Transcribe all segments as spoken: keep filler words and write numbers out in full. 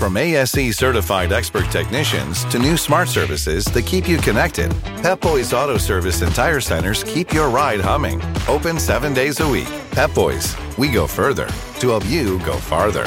From A S E certified expert technicians to new smart services that keep you connected, Pep Boys Auto Service and Tire Centers keep your ride humming. Open seven days a week. Pep Boys, we go further to help you go farther.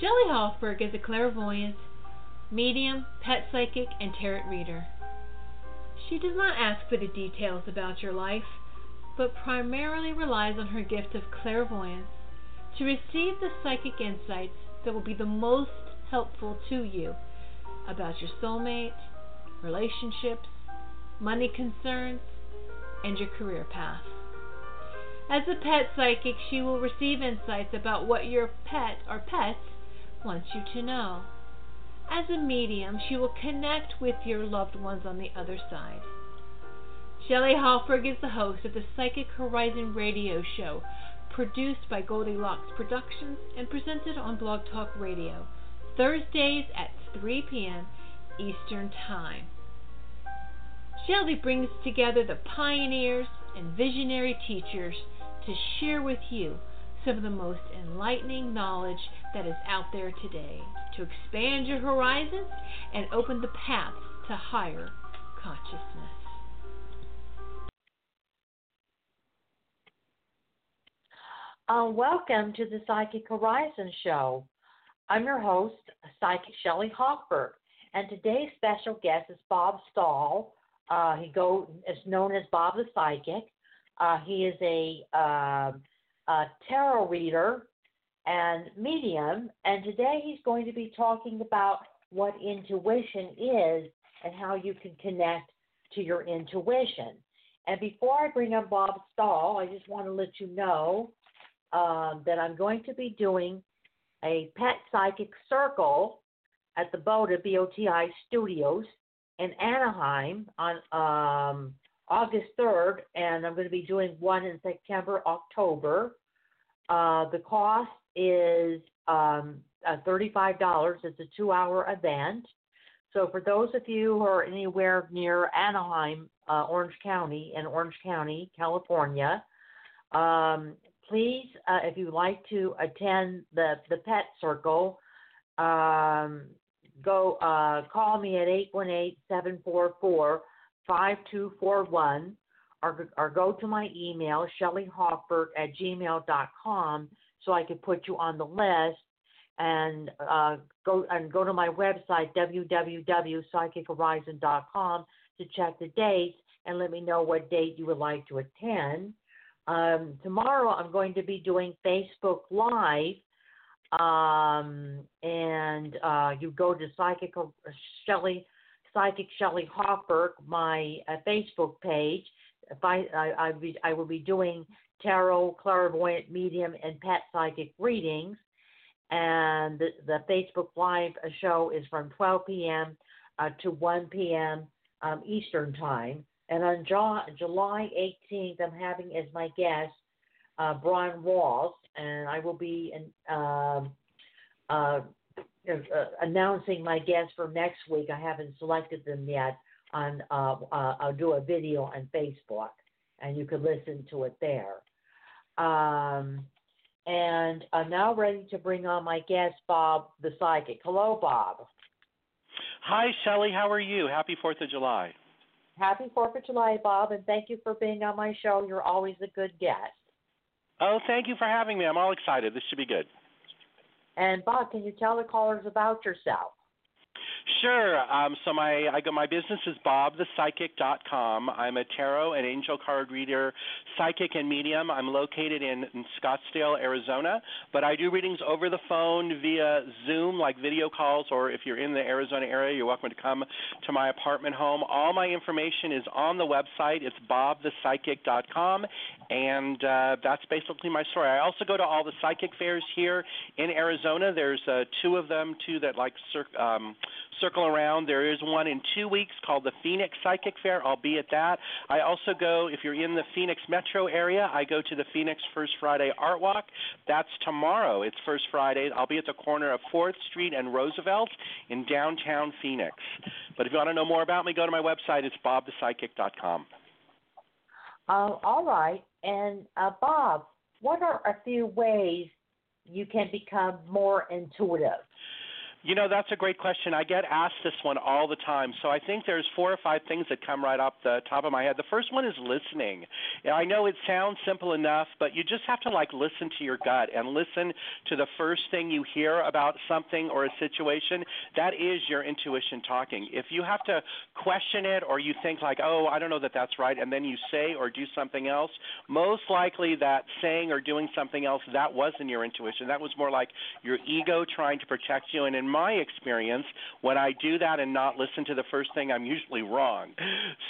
Shelley Hoffberg is a clairvoyant, medium, pet psychic, and tarot reader. She does not ask for the details about your life, but primarily relies on her gift of clairvoyance to receive the psychic insights that will be the most helpful to you about your soulmate, relationships, money concerns, and your career path. As a pet psychic, she will receive insights about what your pet or pets wants you to know. As a medium, she will connect with your loved ones on the other side. Shelley Hoffberg is the host of the Psychic Horizon Radio Show, produced by Goldilocks Productions and presented on Blog Talk Radio, Thursdays at three p.m. Eastern Time. Shelley brings together the pioneers and visionary teachers to share with you some of the most enlightening knowledge that is out there today to expand your horizons and open the path to higher consciousness. Uh, welcome to the Psychic Horizon Show. I'm your host, Psychic Shelley Hoffberg, and today's special guest is Bob Stahl. Uh, he go is known as Bob the Psychic. Uh, he is a, uh, a tarot reader and medium, and today he's going to be talking about what intuition is and how you can connect to your intuition. And before I bring up Bob Stahl, I just want to let you know uh, that I'm going to be doing a pet psychic circle at the Bodhi B O T I Studios in Anaheim on um, August third, and I'm going to be doing one in September, October. Uh, the cost is um, uh, thirty-five dollars. It's a two-hour event. So for those of you who are anywhere near Anaheim, uh, Orange County, in Orange County, California, um, please, uh, if you'd like to attend the, the pet circle, um, Go uh, call me at eight one eight, seven four four, five two four one or, or go to my email, shelley hoffberg at gmail dot com, so I could put you on the list, and uh, go and go to my website, w w w dot psychic horizon dot com, to check the dates and let me know what date you would like to attend. Um, tomorrow I'm going to be doing Facebook Live, um, and uh, you go to Psychic Shelley, Psychic Shelley Hoffberg, my uh, Facebook page. If I, I, I, be, I will be doing tarot, clairvoyant, medium, and pet psychic readings. And the, the Facebook Live show is from twelve p.m. Uh, to one p.m. Um, Eastern Time. And on Ju- July eighteenth, I'm having as my guest uh, Brian Walls, and I will be in, uh, uh, uh, announcing my guests for next week. I haven't selected them yet. On uh, uh, I'll do a video on Facebook, and you can listen to it there. Um, and I'm now ready to bring on my guest, Bob the Psychic. Hello, Bob. Hi, Shelley. How are you? Happy Fourth of July. Happy Fourth of July, Bob, and thank you for being on my show. You're always a good guest. Oh, thank you for having me. I'm all excited. This should be good. And, Bob, can you tell the callers about yourself? Sure. Um, so my I go, my business is Bob The Psychic dot com. I'm a tarot and angel card reader, psychic and medium. I'm located in, in Scottsdale, Arizona, but I do readings over the phone via Zoom, like video calls, or if you're in the Arizona area, you're welcome to come to my apartment home. All my information is on the website. It's Bob The Psychic dot com, and uh, that's basically my story. I also go to all the psychic fairs here in Arizona. There's uh, two of them, too, that like – um circle around. There is one in two weeks called the Phoenix Psychic Fair. I'll be at that. I also go, if you're in the Phoenix metro area, I go to the Phoenix First Friday Art Walk. That's tomorrow. It's First Friday. I'll be at the corner of fourth Street and Roosevelt in downtown Phoenix. But if you want to know more about me, go to my website. It's Bob The Psychic dot com. Uh, all right. And, uh, Bob, what are a few ways you can become more intuitive? You know, that's a great question. I get asked this one all the time. So I think there's four or five things that come right off the top of my head. The first one is listening. I know it sounds simple enough, but you just have to, like, listen to your gut and listen to the first thing you hear about something or a situation. That is your intuition talking. If you have to question it or you think, like, oh, I don't know that that's right, and then you say or do something else, most likely that saying or doing something else, that wasn't your intuition. That was more like your ego trying to protect you. And in my experience, when I do that and not listen to the first thing, I'm usually wrong.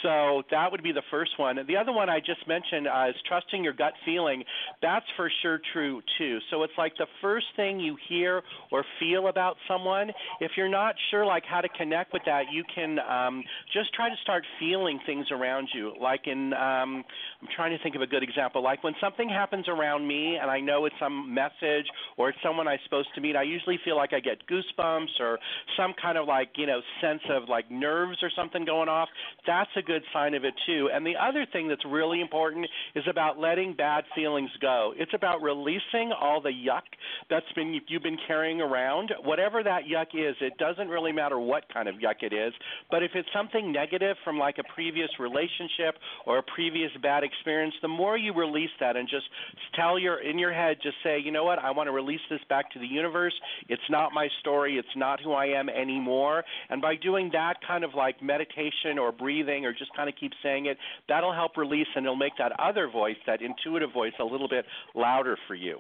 So that would be the first one. The other one I just mentioned uh, is trusting your gut feeling. That's for sure true, too. So it's like the first thing you hear or feel about someone, if you're not sure like how to connect with that, you can um, just try to start feeling things around you. Like in, um, I'm trying to think of a good example, like when something happens around me and I know it's some message or it's someone I'm supposed to meet, I usually feel like I get goosebumps or some kind of like, you know, sense of like nerves or something going off. That's a good sign of it too. And the other thing that's really important is about letting bad feelings go. It's about releasing all the yuck that's been you've been carrying around. Whatever that yuck is, it doesn't really matter what kind of yuck it is, but if it's something negative from like a previous relationship or a previous bad experience, the more you release that and just tell your in your head, just say, you know what, I want to release this back to the universe. It's not my story. It's not who I am anymore. And by doing that kind of like meditation or breathing or just kind of keep saying it, that'll help release and it'll make that other voice, that intuitive voice, a little bit louder for you.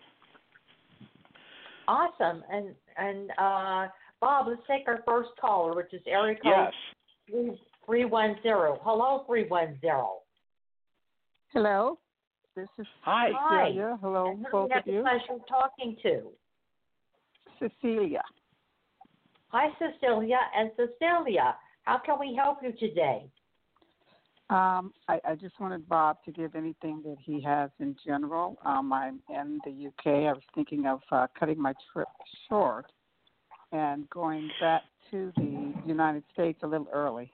Awesome. And, and uh, Bob, let's take our first caller, which is area code yes. three one zero. Hello, three one zero. Hello. This is Hi. Cecilia. Hi. Hello, both of you. Who do we have the pleasure of talking to? Cecilia. Hi, Cecilia. And Cecilia, how can we help you today? Um, I, I just wanted Bob to give anything that he has in general. Um, I'm in the U K. I was thinking of uh, cutting my trip short and going back to the United States a little early.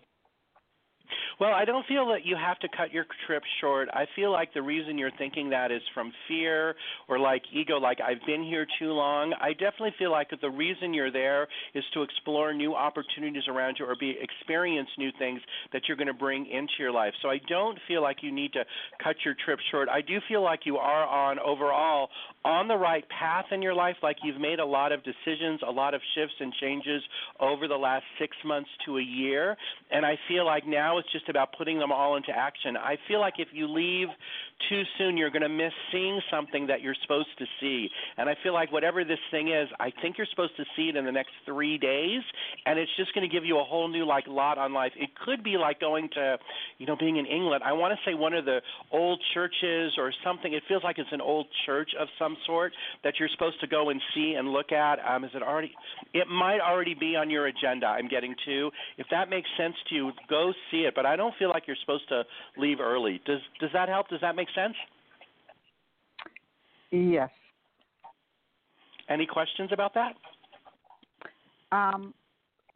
Well, I don't feel that you have to cut your trip short. I feel like the reason you're thinking that is from fear or like ego, like I've been here too long. I definitely feel like the reason you're there is to explore new opportunities around you or be experience new things that you're going to bring into your life. So I don't feel like you need to cut your trip short. I do feel like you are on overall on the right path in your life, like you've made a lot of decisions, a lot of shifts and changes over the last six months to a year. And I feel like now now it's just about putting them all into action. I feel like if you leave too soon, you're going to miss seeing something that you're supposed to see. And I feel like whatever this thing is, I think you're supposed to see it in the next three days, and it's just going to give you a whole new like lot on life. It could be like going to, you know, being in England. I want to say one of the old churches or something. It feels like it's an old church of some sort that you're supposed to go and see and look at. Um, is it already? It might already be on your agenda. I'm getting to. If that makes sense to you, go see it. But I don't feel like you're supposed to leave early. Does does that help? Does that make sense? Yes. Any questions about that? Um,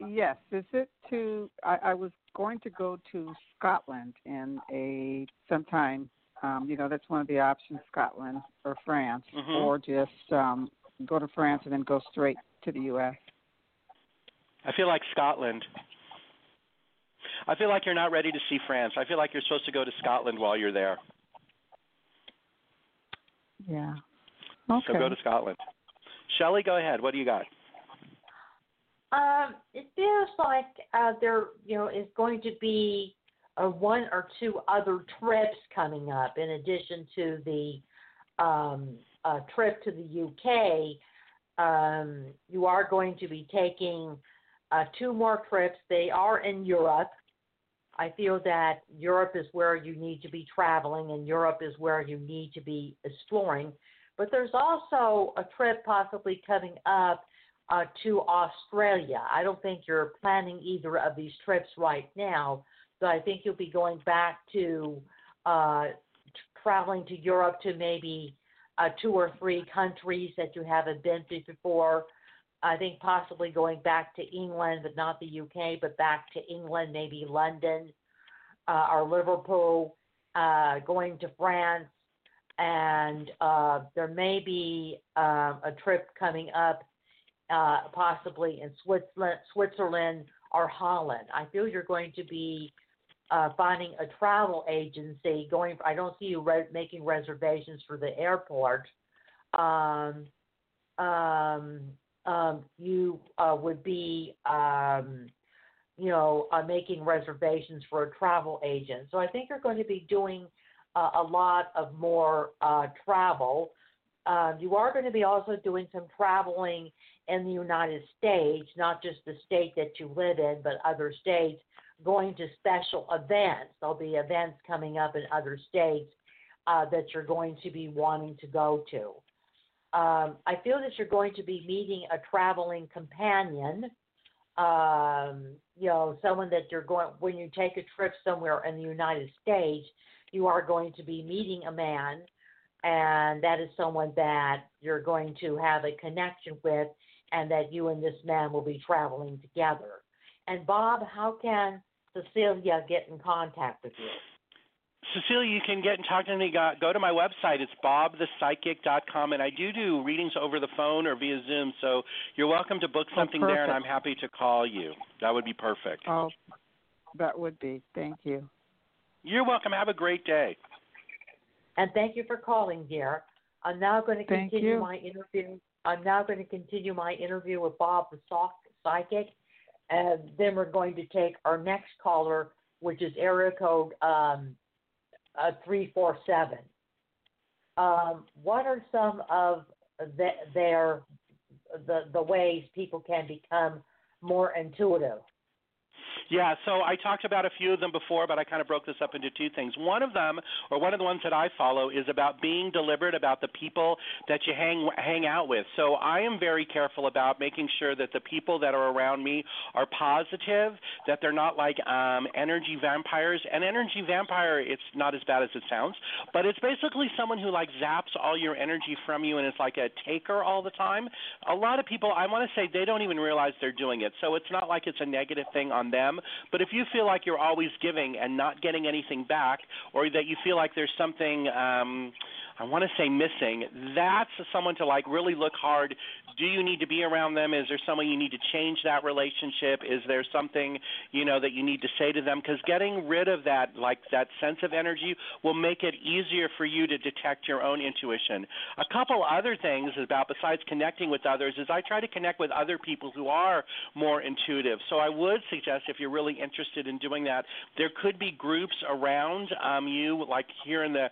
yes. Is it to? I, I was going to go to Scotland in a sometime. Um, you know, that's one of the options: Scotland or France, mm-hmm. or just um, go to France and then go straight to the U S I feel like Scotland. I feel like you're not ready to see France. I feel like you're supposed to go to Scotland while you're there. Yeah. Okay. So go to Scotland. Shelley, go ahead. What do you got? Um, it feels like uh, there, you know, is going to be a one or two other trips coming up in addition to the um, uh, trip to the U K. Um, you are going to be taking uh, two more trips. They are in Europe. I feel that Europe is where you need to be traveling, and Europe is where you need to be exploring. But there's also a trip possibly coming up uh, to Australia. I don't think you're planning either of these trips right now, so I think you'll be going back to uh, t- traveling to Europe to maybe uh, two or three countries that you haven't been to before. I think possibly going back to England, but not the U K, but back to England, maybe London uh, or Liverpool, uh, going to France. And uh, there may be uh, a trip coming up uh, possibly in Switzerland, Switzerland or Holland. I feel you're going to be uh, finding a travel agency. Going, I don't see you re- making reservations for the airport. Um, um, um, you uh, would be, um, you know, uh, making reservations for a travel agent. So I think you're going to be doing Uh, a lot of more uh, travel. Uh, you are going to be also doing some traveling in the United States, not just the state that you live in, but other states, going to special events. There'll be events coming up in other states uh, that you're going to be wanting to go to. Um, I feel that you're going to be meeting a traveling companion, um, you know, someone that you're going, when you take a trip somewhere in the United States, you are going to be meeting a man, and that is someone that you're going to have a connection with, and that you and this man will be traveling together. And, Bob, how can Cecilia get in contact with you? Cecilia, you can get in touch with me. Go to my website. It's bob the psychic dot com, and I do do readings over the phone or via Zoom, so you're welcome to book something oh, there, and I'm happy to call you. That would be perfect. Oh, that would be. Thank you. You're welcome. Have a great day. And thank you for calling, dear. I'm now going to thank continue you. my interview. I'm now going to continue my interview with Bob the Psychic, and then we're going to take our next caller, which is area code um, uh, three four seven. Um, what are some of the, their the the ways people can become more intuitive? Yeah, so I talked about a few of them before, but I kind of broke this up into two things. One of them, or one of the ones that I follow, is about being deliberate about the people that you hang hang out with. So I am very careful about making sure that the people that are around me are positive, that they're not like um, energy vampires. An energy vampire, it's not as bad as it sounds, but it's basically someone who like zaps all your energy from you and is like a taker all the time. A lot of people, I want to say, they don't even realize they're doing it. So it's not like it's a negative thing on them. But if you feel like you're always giving and not getting anything back, or that you feel like there's something um, – I want to say missing, that's someone to, like, really look hard Do you need to be around them? Is there someone you need to change that relationship? Is there something, you know, that you need to say to them? Because getting rid of that, like that sense of energy, will make it easier for you to detect your own intuition. A couple other things about, besides connecting with others, is I try to connect with other people who are more intuitive. So I would suggest, if you're really interested in doing that, there could be groups around um, you, like here in the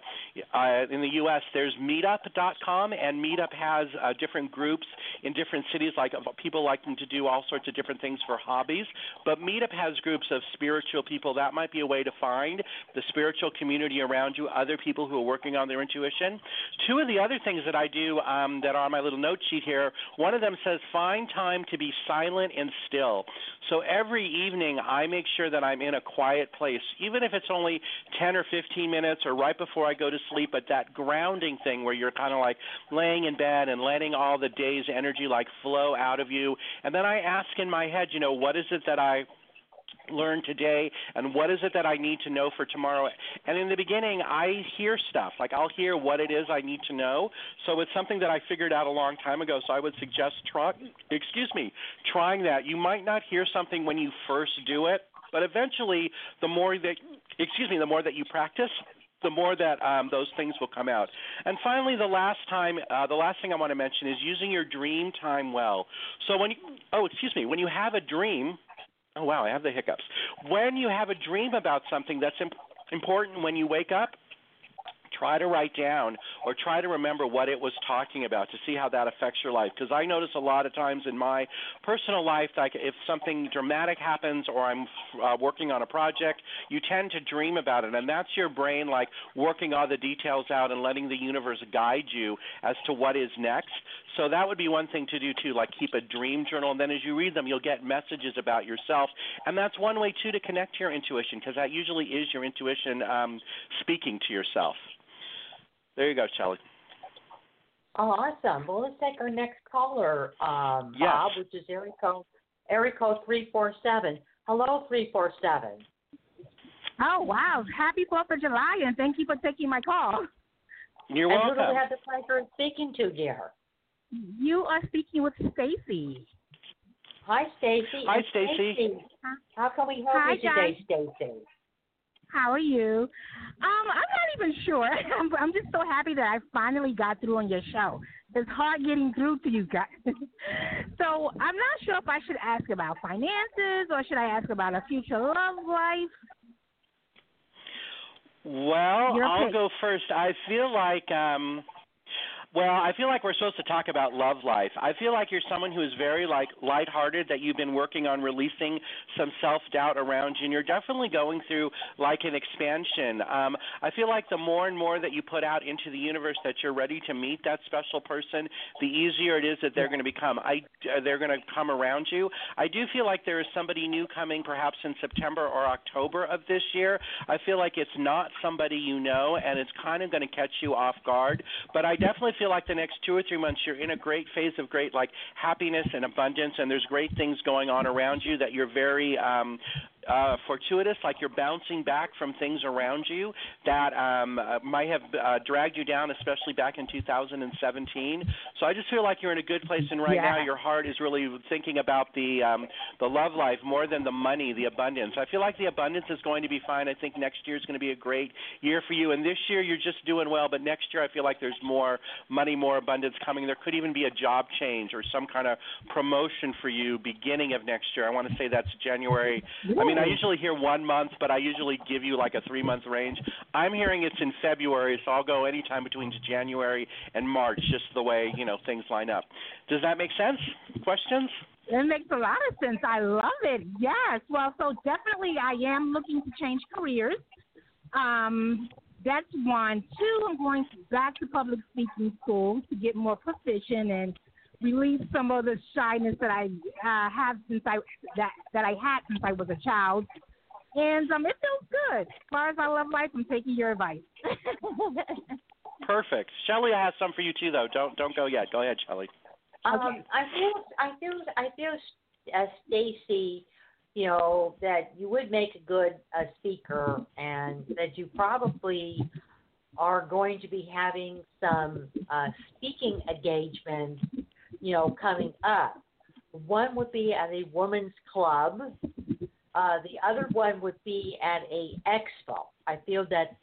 uh, in the U S There's Meetup dot com, and Meetup has uh, different groups in different cities, like people liking to do all sorts of different things for hobbies. But Meetup has groups of spiritual people. That might be a way to find the spiritual community around you, other people who are working on their intuition. Two of the other things that I do um, that are on my little note sheet here, one of them says find time to be silent and still. So every evening I make sure that I'm in a quiet place, even if it's only ten or fifteen minutes or right before I go to sleep, but that grounding thing where you're kind of like laying in bed and letting all the day's energy like flow out of you. And then I ask in my head, you know, what is it that I learn today, and what is it that I need to know for tomorrow? And in the beginning, I hear stuff. Like, I'll hear what it is I need to know. So it's something that I figured out a long time ago, so I would suggest try, excuse me, trying that. You might not hear something when you first do it, but eventually the more that, excuse me, the more that you practice, the more that um, those things will come out. And finally, the last time, uh, the last thing I want to mention is using your dream time well. So when you, oh, excuse me, when you have a dream, oh, wow, I have the hiccups. When you have a dream about something that's imp- important when you wake up, try to write down or try to remember what it was talking about to see how that affects your life. Because I notice a lot of times in my personal life, like if something dramatic happens or I'm uh, working on a project, you tend to dream about it. And that's your brain like working all the details out and letting the universe guide you as to what is next. So that would be one thing to do too, like keep a dream journal. And then as you read them, you'll get messages about yourself. And that's one way too to connect to your intuition, because that usually is your intuition um, speaking to yourself. There you go, Shelley. Oh, awesome. Well, let's take our next caller, um, yes. Bob, which is area code, area code three four seven. Hello, three four seven. Oh, wow. Happy fourth of July, and thank you for taking my call. You're welcome. And who do we have the pleasure of speaking to, dear? You are speaking with Stacy. Hi, Stacy. Hi, Stacy. How can we help Hi, you today, Stacy? How are you? Um, I'm not even sure. I'm, I'm just so happy that I finally got through on your show. It's hard getting through to you guys. So I'm not sure if I should ask about finances or should I ask about a future love life. Well, okay. I'll go first. I feel like... Um Well, I feel like we're supposed to talk about love life. I feel like you're someone who is very like lighthearted, that you've been working on releasing some self-doubt around you, and you're definitely going through like an expansion. Um, I feel like the more and more that you put out into the universe that you're ready to meet that special person, the easier it is that they're going to become. I, uh, they're going to come around you. I do feel like there is somebody new coming perhaps in September or October of this year. I feel like it's not somebody you know, and it's kind of going to catch you off guard, but I definitely feel like the next two or three months you're in a great phase of great like happiness and abundance, and there's great things going on around you that you're very um, uh, fortuitous, like you're bouncing back from things around you that um, uh, might have uh, dragged you down, especially back in two thousand seventeen. So I just feel like you're in a good place, and right yeah. now your heart is really thinking about the um, the love life more than the money, the abundance. I feel like the abundance is going to be fine. I think next year is going to be a great year for you, and this year you're just doing well, but next year I feel like there's more money, more abundance coming. There could even be a job change or some kind of promotion for you beginning of next year. I want to say that's January. Really? I mean, I usually hear one month, but I usually give you like a three-month range. I'm hearing it's in February, so I'll go anytime between January and March, just the way, you know, things line up. Does that make sense? Questions? It makes a lot of sense. I love it. Yes. Well, so definitely I am looking to change careers. Um That's one. Two, I'm going back to public speaking school to get more proficient and relieve some of the shyness that I uh, have since I that, that I had since I was a child. And um, it feels good. As far as I love life, I'm taking your advice. Perfect. Shelley, I have some for you too, though. Don't don't go yet. Go ahead, Shelley. Um, okay. I feel I feel I feel uh, Stacy, you know, that you would make a good uh, speaker, and that you probably are going to be having some uh, speaking engagements you know, coming up. One would be at a women's club. Uh, the other one would be at a expo. I feel that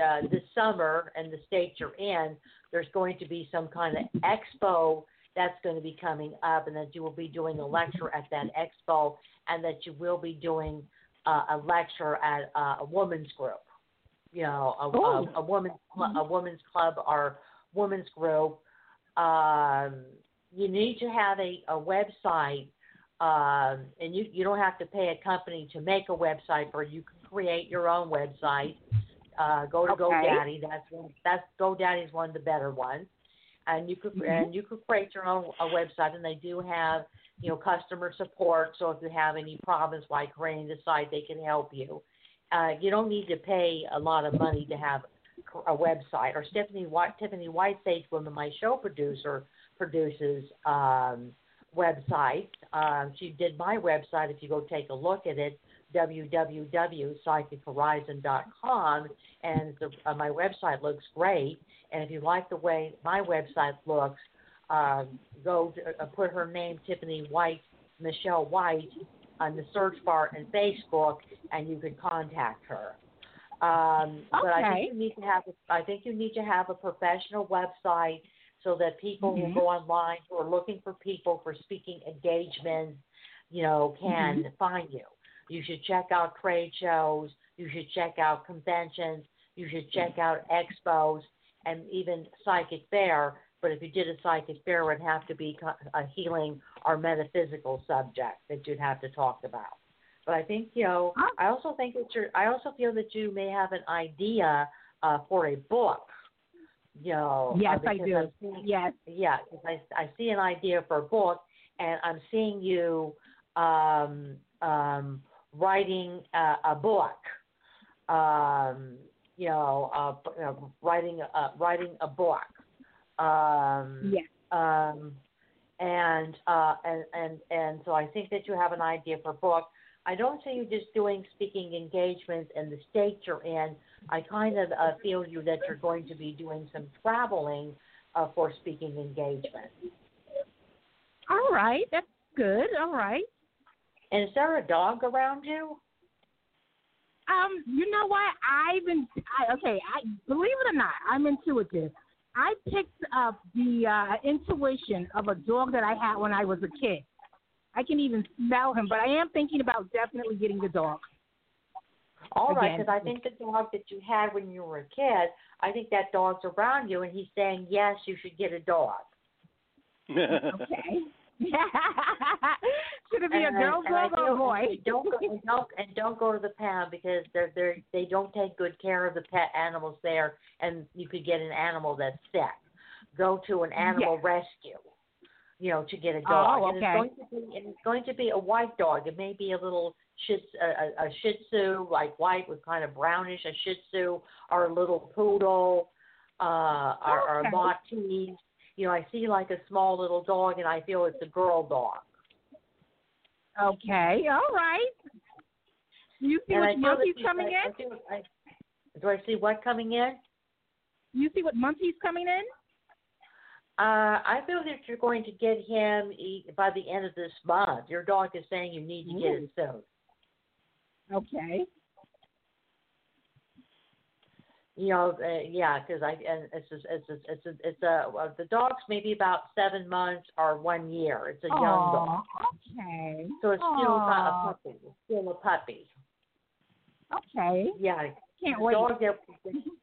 uh, this summer, and the states you're in, there's going to be some kind of expo that's going to be coming up, and that you will be doing a lecture at that expo, and that you will be doing uh, a lecture at uh, a women's group. You know, a, oh. a, a women's a women's club or women's group. Um, you need to have a, a website, um, and you, you don't have to pay a company to make a website, or you can create your own website. Uh, go to okay. GoDaddy. That's one, that's GoDaddy's one of the better ones, and you could mm-hmm. and you could create your own a website. And they do have, you know, customer support. So if you have any problems while creating the site, they can help you. Uh, you don't need to pay a lot of money to have a website. Or Tiffany White, Tiffany White, Sagewoman, my show producer, produces um, websites. Um, she did my website. If you go take a look at it, w w w dot psychic horizon dot com, and the, uh, my website looks great. And if you like the way my website looks, uh, go to, uh, put her name, Tiffany White, Michelle White, on the search bar in Facebook, and you can contact her. Um, okay. But I think you need to have a, I think you need to have a professional website so that people mm-hmm. who go online who are looking for people for speaking engagements, you know, can mm-hmm. find you. You should check out trade shows. You should check out conventions. You should check out expos and even psychic fair. But if you did a psychic fair, it would have to be a healing or metaphysical subject that you'd have to talk about. But I think, you know, I also think that you're, I also feel that you may have an idea uh, for a book. You know, yes, uh, I do. I'm seeing, yes. Yeah, because I, I see an idea for a book, and I'm seeing you um, um, writing a, a book. Um, you know, uh, you know, writing uh, writing a book. Um, yeah. Um, and, uh, and, and, and so I think that you have an idea for a book. I don't see you just doing speaking engagements in the state you're in. I kind of uh, feel you that you're going to be doing some traveling uh, for speaking engagements. All right. That's good. All right. And is there a dog around you? Um, you know what? I've been, I, okay. I believe it or not, I'm intuitive. I picked up the uh, intuition of a dog that I had when I was a kid. I can even smell him, but I am thinking about definitely getting the dog. All Again. right, because I think the dog that you had when you were a kid, I think that dog's around you, and he's saying, yes, you should get a dog. Okay. Should it be and, a girl dog or a boy? And don't, go, and, don't, and don't go to the pound because they're, they're, they don't take good care of the pet animals there, and you could get an animal that's sick. Go to an animal yes. rescue, you know, to get a dog. Oh, okay. And it's going to be, and it's going to be a white dog. It may be a little shih, a, a shih tzu, like white with kind of brownish, a shih tzu, or a little poodle, uh, oh, or, or okay. a Maltese. You know, I see like a small little dog, and I feel it's a girl dog. Okay, all right. You see what monkey's coming in? Do I see what coming in? You see what monkey's coming in? Uh, I feel that you're going to get him by the end of this month. Your dog is saying you need to Ooh. get him soon. Okay. You know, uh, yeah, because I and it's just, it's just, it's a, it's a uh, the dog's maybe about seven months or one year. It's a Aww, young dog. Okay. So it's Aww. still not a puppy. It's still a puppy. Okay. Yeah. Can't the wait. Dog that,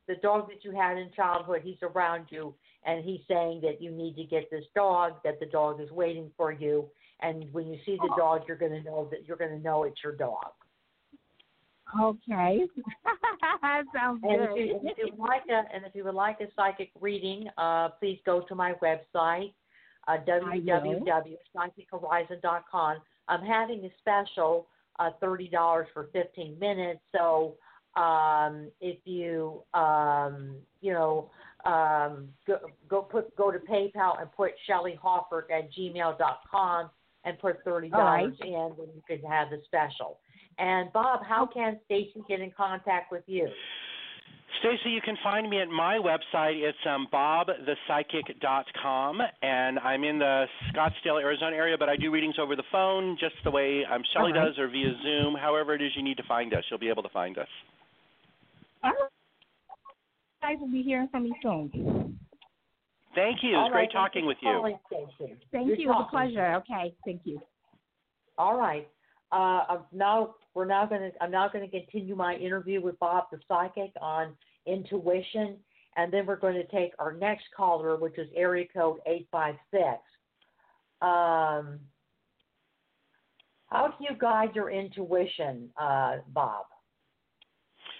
the dog that you had in childhood, he's around you, and he's saying that you need to get this dog. That the dog is waiting for you, and when you see the Aww. dog, you're going to know that you're going to know it's your dog. Okay. That sounds good. And if, you, if you like a, and if you would like a psychic reading, uh, please go to my website, uh, w w w dot psychic horizon dot com. I'm having a special, uh, thirty dollars for fifteen minutes. So um, if you, um, you know, um, go, go, put, go to PayPal and put Shelley Hoffberg at gmail dot com and put thirty dollars right. in, then you can have the special. And, Bob, how can Stacey get in contact with you? Stacey, you can find me at my website. It's um, Bob The Psychic dot com, and I'm in the Scottsdale, Arizona area, but I do readings over the phone just the way um, Shelley right. does, or via Zoom. However it is you need to find us, you'll be able to find us. All right. Guys will be hearing from you soon. Thank you. It was great right. talking with you. Station. Thank You're you. It was a pleasure. Okay. Thank you. All right. Uh, I'm now we're now going to I'm now going to continue my interview with Bob the Psychic on intuition, and then we're going to take our next caller, which is area code eight five six. Um, how do you guide your intuition, uh, Bob?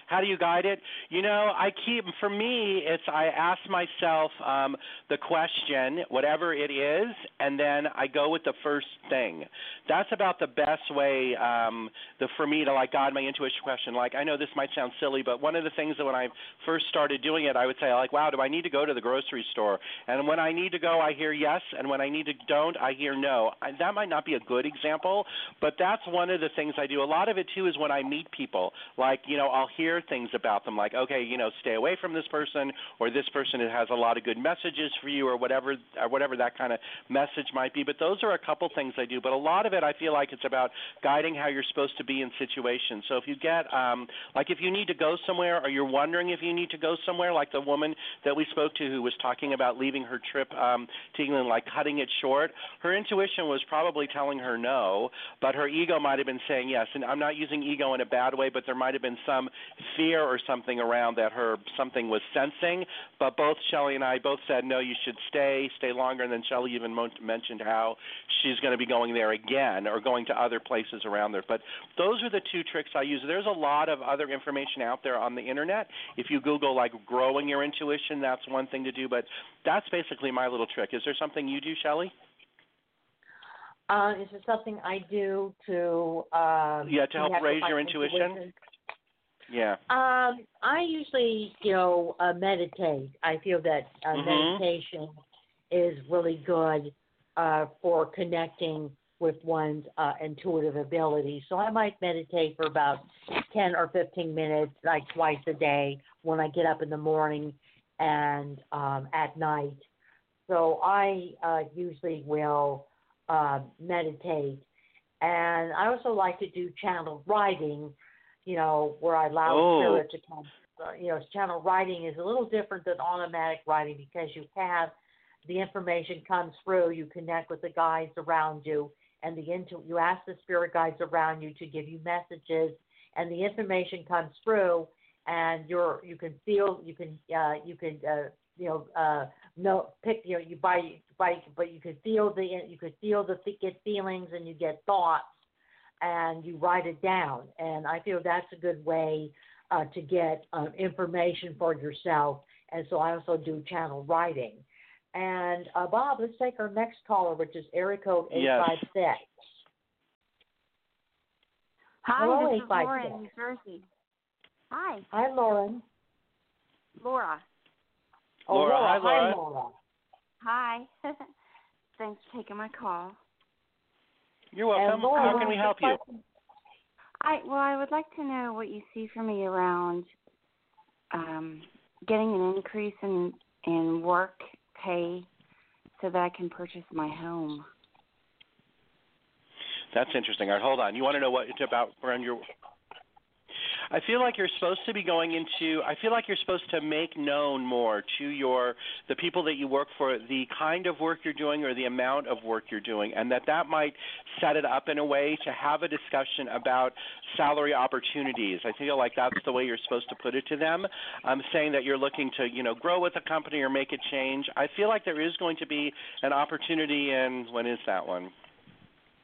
How do you guide it? You know, I keep, for me, it's I ask myself um, the question, whatever it is, and then I go with the first thing. That's about the best way um, the, for me to, like, guide my intuition question. Like, I know this might sound silly, but one of the things that when I first started doing it, I would say, like, wow, do I need to go to the grocery store? And when I need to go, I hear yes, and when I need to don't, I hear no. I, that might not be a good example, but that's one of the things I do. A lot of it, too, is when I meet people. Like, you know, I'll hear things about them, like, okay, you know, stay away from this person, or this person has a lot of good messages for you, or whatever or whatever that kind of message might be. But those are a couple things I do. But a lot of it, I feel like it's about guiding how you're supposed to be in situations. So if you get, um, like if you need to go somewhere, or you're wondering if you need to go somewhere, like the woman that we spoke to who was talking about leaving her trip um, to England, like cutting it short, her intuition was probably telling her no, but her ego might have been saying yes. And I'm not using ego in a bad way, but there might have been some fear or something around that her something was sensing, but both Shelley and I both said, no, you should stay, stay longer, and then Shelley even mo- mentioned how she's going to be going there again or going to other places around there. But those are the two tricks I use. There's a lot of other information out there on the internet. If you Google, like, growing your intuition, that's one thing to do, but that's basically my little trick. Is there something you do, Shelley? Uh, is there something I do to... Um, yeah, to help raise your intuition? intuition? Yeah. Um, I usually, you know, uh, meditate. I feel that uh, mm-hmm. meditation is really good uh, for connecting with one's uh, intuitive ability. So I might meditate for about ten or fifteen minutes, like twice a day, when I get up in the morning and um, at night. So I uh, usually will uh, meditate. And I also like to do channeled writing, you know, where I allow oh. spirit to come. You know, channel writing is a little different than automatic writing because you have the information comes through, you connect with the guides around you, and the into, you ask the spirit guides around you to give you messages, and the information comes through, and you're you can feel you can uh, you can uh, you know uh, no pick you know you by by but you can feel the you could feel the get feelings and you get thoughts. And you write it down, and I feel that's a good way uh, to get um, information for yourself, and so I also do channel writing. And, uh, Bob, let's take our next caller, which is area code eight five six. Yes. Hi, Hello, this is Laura in New Jersey. Hi. Hi, Lauren. Laura. Oh, Laura. Laura. Hi, Laura. Hi, Laura. Hi. Thanks for taking my call. You're welcome. Laura, how can we help you? I Well, I would like to know what you see for me around um, getting an increase in, in work pay so that I can purchase my home. That's interesting. All right, hold on. You want to know what it's about around your – I feel like you're supposed to be going into – I feel like you're supposed to make known more to your the people that you work for, the kind of work you're doing or the amount of work you're doing, and that that might set it up in a way to have a discussion about salary opportunities. I feel like that's the way you're supposed to put it to them, um, saying that you're looking to, you know, grow with a company or make a change. I feel like there is going to be an opportunity in – when is that one?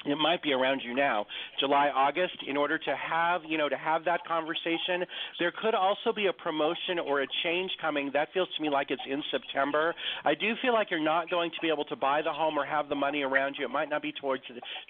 It might be around you now, July, August, in order to have, you know, to have that conversation. There could also be a promotion or a change coming. That feels to me like it's in September. I do feel like you're not going to be able to buy the home or have the money around you. It might not be towards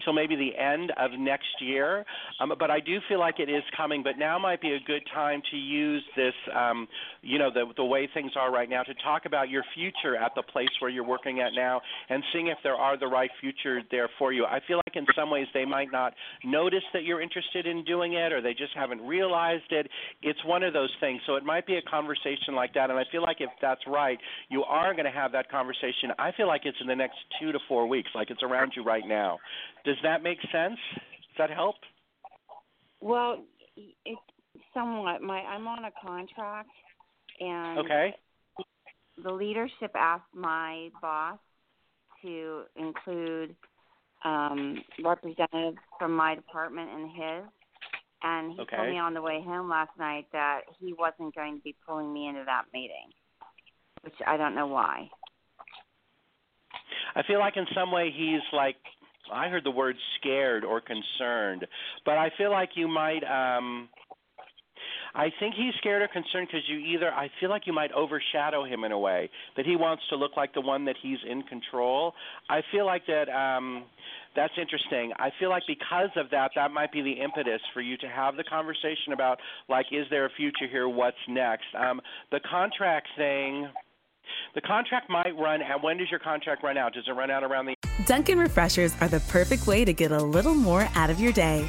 till maybe the end of next year, um, but I do feel like it is coming. But now might be a good time to use this, um, you know, the, the way things are right now to talk about your future at the place where you're working at now and seeing if there are the right future there for you. I feel like In some ways they might not notice that you're interested in doing it, or they just haven't realized it. It's one of those things. So it might be a conversation like that, and I feel like if that's right, you are going to have that conversation. I feel like it's in the next two to four weeks, like it's around you right now. Does that make sense? Does that help? Well, it somewhat. My I'm on a contract, and okay. The leadership asked my boss to include um, representatives from my department and his, and he okay. told me on the way home last night that he wasn't going to be pulling me into that meeting, which I don't know why. I feel like in some way he's like, I heard the word scared or concerned, but I feel like you might um, – I think he's scared or concerned because you either – I feel like you might overshadow him in a way, that he wants to look like the one that he's in control. I feel like that um, – that's interesting. I feel like because of that, that might be the impetus for you to have the conversation about, like, is there a future here? What's next? Um, the contract thing – the contract might run – when does your contract run out? Does it run out around the – Dunkin' Refreshers are the perfect way to get a little more out of your day.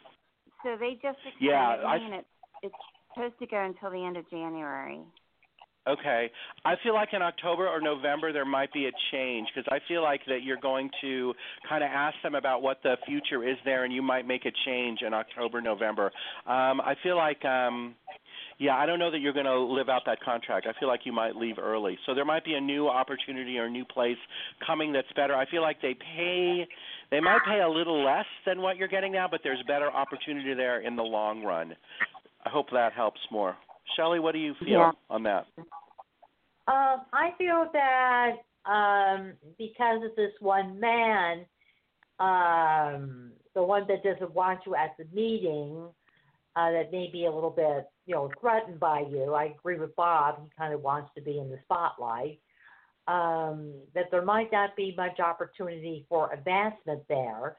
So they just explained yeah, it. I mean, it's, it's supposed to go until the end of January. Okay. I feel like in October or November there might be a change, because I feel like that you're going to kind of ask them about what the future is there, and you might make a change in October, November. Um, I feel like, um, yeah, I don't know that you're going to live out that contract. I feel like you might leave early. So there might be a new opportunity or a new place coming that's better. I feel like they pay – they might pay a little less than what you're getting now, but there's better opportunity there in the long run. I hope that helps more. Shelley, what do you feel yeah. on that? Um, I feel that um, because of this one man, um, the one that doesn't want you at the meeting, uh, that may be a little bit, you know, threatened by you. I agree with Bob. He kind of wants to be in the spotlight. Um, that there might not be much opportunity for advancement there.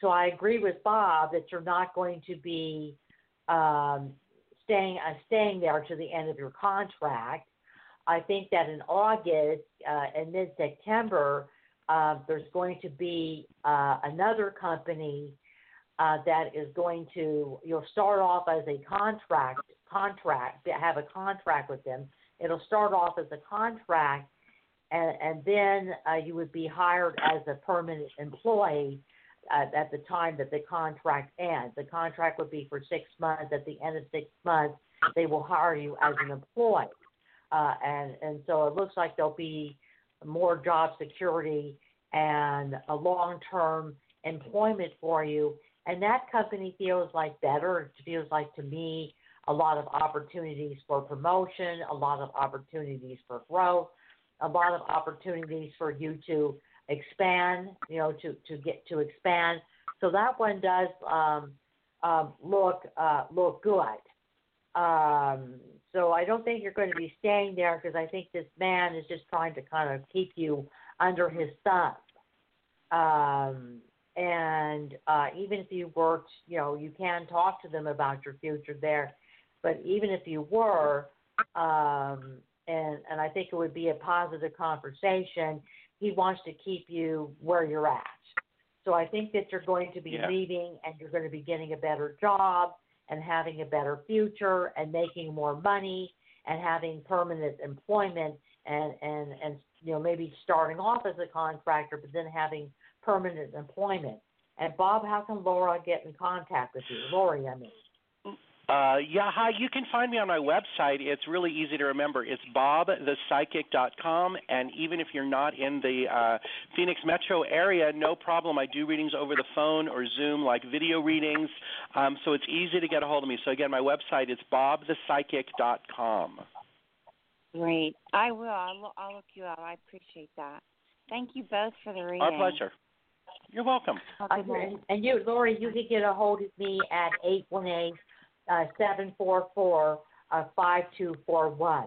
So I agree with Bob that you're not going to be um, staying uh, staying there to the end of your contract. I think that in August uh, and mid-September, uh, there's going to be uh, another company uh, that is going to, you'll start off as a contract, contract, have a contract with them. It'll start off as a contract, And, and then uh, you would be hired as a permanent employee uh, at the time that the contract ends. The contract would be for six months. At the end of six months, they will hire you as an employee. Uh, and, and so it looks like there'll be more job security and a long-term employment for you. And that company feels like better. It feels like, to me, a lot of opportunities for promotion, a lot of opportunities for growth, a lot of opportunities for you to expand, you know, to, to get to expand. So that one does um, um, look uh, look good. Um, so I don't think you're going to be staying there, because I think this man is just trying to kind of keep you under his thumb. Um, and uh, even if you worked, you know, you can talk to them about your future there. But even if you were, um, And, and I think it would be a positive conversation. He wants to keep you where you're at. So I think that you're going to be yeah. leaving, and you're going to be getting a better job and having a better future and making more money and having permanent employment and, and, and you know, maybe starting off as a contractor, but then having permanent employment. And, Bob, how can Laura get in contact with you? Lori, I mean. Uh, yeah, hi. You can find me on my website. It's really easy to remember. It's Bob The Psychic dot com, and even if you're not in the uh, Phoenix metro area, no problem. I do readings over the phone or Zoom, like video readings, um, so it's easy to get a hold of me. So, again, my website is Bob The Psychic dot com. Great. I will. I'll look you up. I appreciate that. Thank you both for the reading. Our pleasure. You're welcome. Okay. And you, Lori, you can get a hold of me at eight one eight, seven four four, five two four one.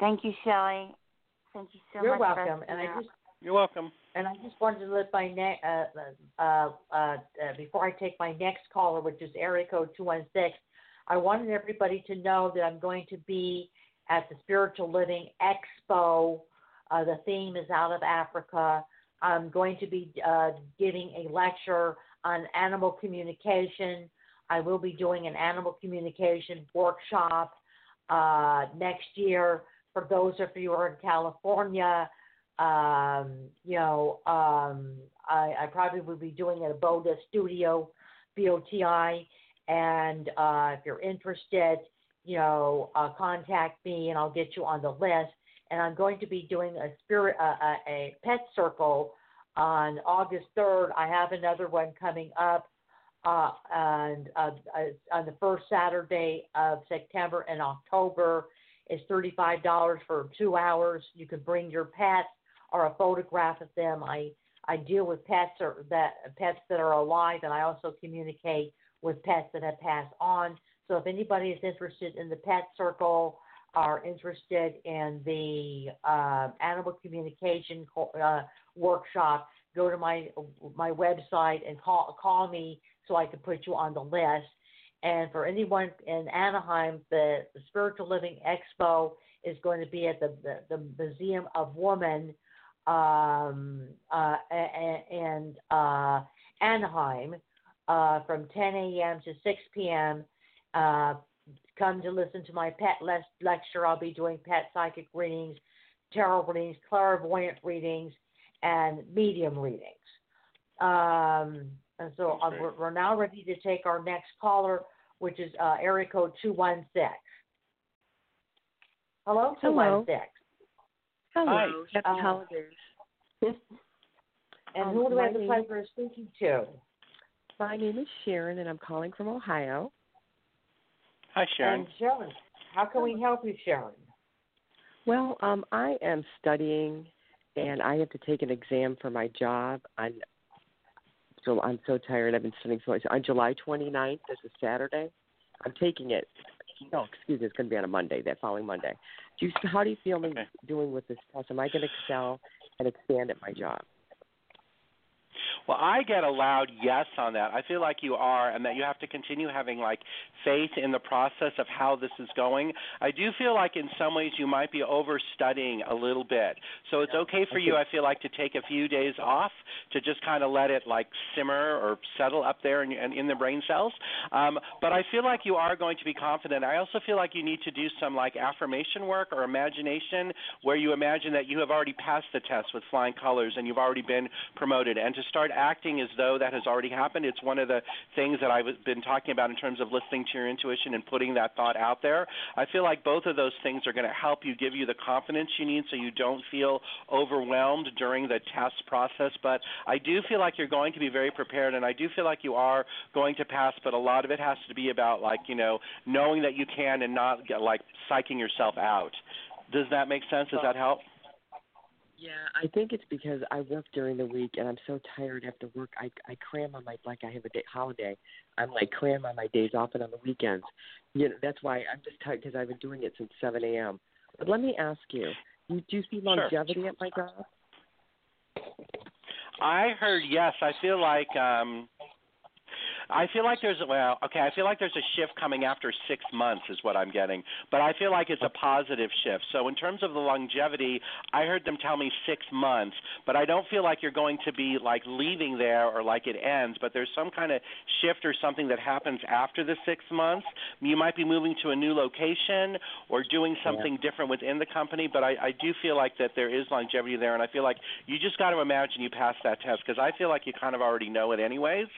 Thank you, Shelley. Thank you so You're much. You're welcome. And I just, You're welcome. And I just wanted to let my ne- uh, uh, uh, uh, before I take my next caller, which is area code two one six, I wanted everybody to know that I'm going to be at the Spiritual Living Expo. Uh, the theme is out of Africa. I'm going to be uh, giving a lecture on animal communication. I will be doing an animal communication workshop uh, next year for those of you who are in California. Um, you know, um, I, I probably will be doing it at Bodhi Studio, B O T I. And uh, if you're interested, you know, uh, contact me and I'll get you on the list. And I'm going to be doing a spirit, uh, a, a pet circle on August third. I have another one coming up uh, and uh, uh, on the first Saturday of September and October. It's thirty-five dollars for two hours. You can bring your pets or a photograph of them. I, I deal with pets or that pets that are alive, and I also communicate with pets that have passed on. So if anybody is interested in the pet circle, are interested in the uh, animal communication co- uh, workshop, go to my my website and call call me so I can put you on the list. And for anyone in Anaheim, the, the Spiritual Living Expo is going to be at the the, the Museum of Woman um, uh, and uh, Anaheim uh, from ten a.m. to six p.m. Uh, Come to listen to my pet les- lecture. I'll be doing pet psychic readings, tarot readings, clairvoyant readings, and medium readings. Um, and so uh, we're, we're now ready to take our next caller, which is uh, area code two one six. Hello, two one six. Hello. Hi. Happy uh, holidays. And um, who do I have the pleasure of speaking to? My name is Sharon, and I'm calling from Ohio. Hi, Sharon. And Sharon, how can we help you, Sharon? Well, um, I am studying, and I have to take an exam for my job. I'm so I'm so tired. I've been studying so much. On July twenty-ninth, this is Saturday. I'm taking it. No, excuse me. It's going to be on a Monday, that following Monday. Do you, how do you feel okay. doing with this test? Am I going to excel and expand at my job? Well, I get a loud yes on that. I feel like you are, and that you have to continue having, like, faith in the process of how this is going. I do feel like in some ways you might be over-studying a little bit. So it's okay for you, I feel like, to take a few days off to just kind of let it, like, simmer or settle up there in, in the brain cells. Um, but I feel like you are going to be confident. I also feel like you need to do some, like, affirmation work or imagination where you imagine that you have already passed the test with flying colors and you've already been promoted, and to start acting as though that has already happened. It's one of the things that I've been talking about in terms of listening to your intuition and putting that thought out there. I feel like both of those things are going to help you, give you the confidence you need so you don't feel overwhelmed during the test process. But I do feel like you're going to be very prepared, and I do feel like you are going to pass, but a lot of it has to be about, like, you know, knowing that you can and not, like, psyching yourself out. Does that make sense? Does that help? Yeah, I think it's because I work during the week, and I'm so tired after work. I, I cram on my – like I have a day, holiday. I'm, like, cram on my days off and on the weekends. You know, that's why I'm just tired because I've been doing it since seven a.m. But let me ask you, do you see longevity sure. at my job? I heard yes. I feel like um – I feel like there's well, okay. I feel like there's a shift coming after six months is what I'm getting, but I feel like it's a positive shift. So in terms of the longevity, I heard them tell me six months, but I don't feel like you're going to be like leaving there or like it ends. But there's some kind of shift or something that happens after the six months. You might be moving to a new location or doing something yeah. different within the company. But I, I do feel like that there is longevity there, and I feel like you just got to imagine you passed that test because I feel like you kind of already know it anyways.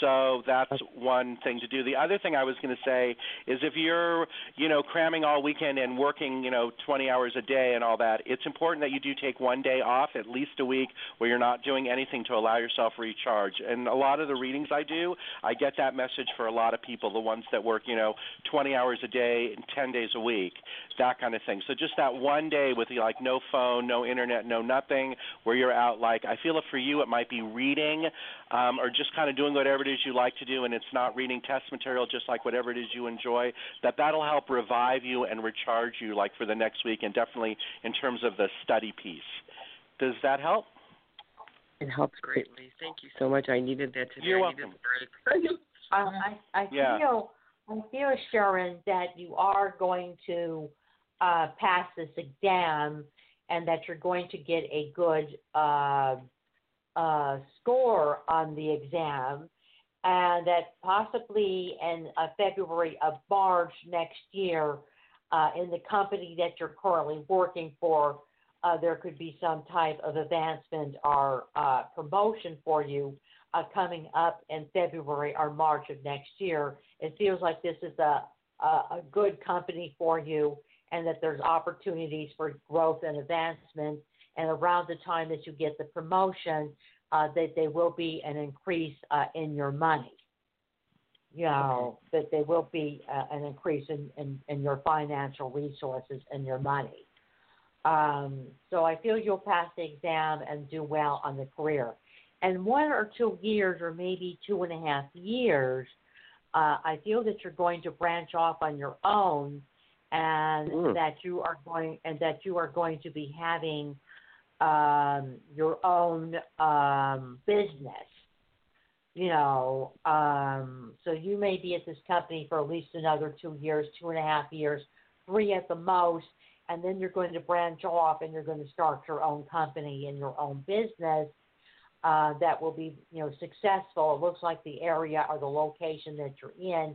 So that. that's one thing to do. The other thing I was going to say is if you're, you know, cramming all weekend and working, you know, twenty hours a day and all that, it's important that you do take one day off, at least a week, where you're not doing anything to allow yourself recharge. And a lot of the readings I do, I get that message for a lot of people, the ones that work, you know, twenty hours a day and ten days a week, that kind of thing. So just that one day with, like, no phone, no internet, no nothing, where you're out, like, I feel it for you, it might be reading um, or just kind of doing whatever it is you like to do, and it's not reading test material, just like whatever it is you enjoy, that that'll help revive you and recharge you, like, for the next week, and definitely in terms of the study piece. Does that help? It helps greatly. Thank you so much. I needed that today. You're welcome. I needed the break. um, I, I yeah. feel, I feel, Sharon, that you are going to uh, pass this exam and that you're going to get a good uh, uh, score on the exam, and that possibly in uh, February of March next year, uh, in the company that you're currently working for, Uh, there could be some type of advancement or uh, promotion for you uh, coming up in February or March of next year. It feels like this is a, a, a good company for you, and that there's opportunities for growth and advancement. And around the time that you get the promotion, uh, that there will be an increase uh, in your money. You know, that there will be uh, an increase in, in, in your financial resources and your money. Um, so I feel you'll pass the exam and do well on the career. And one or two years or maybe two and a half years, uh, I feel that you're going to branch off on your own, and mm. that you are going and that you are going to be having um, your own um, business. You know, um, so you may be at this company for at least another two years, two and a half years, three at the most. And then you're going to branch off, and you're going to start your own company and your own business uh, that will be, you know, successful. It looks like the area or the location that you're in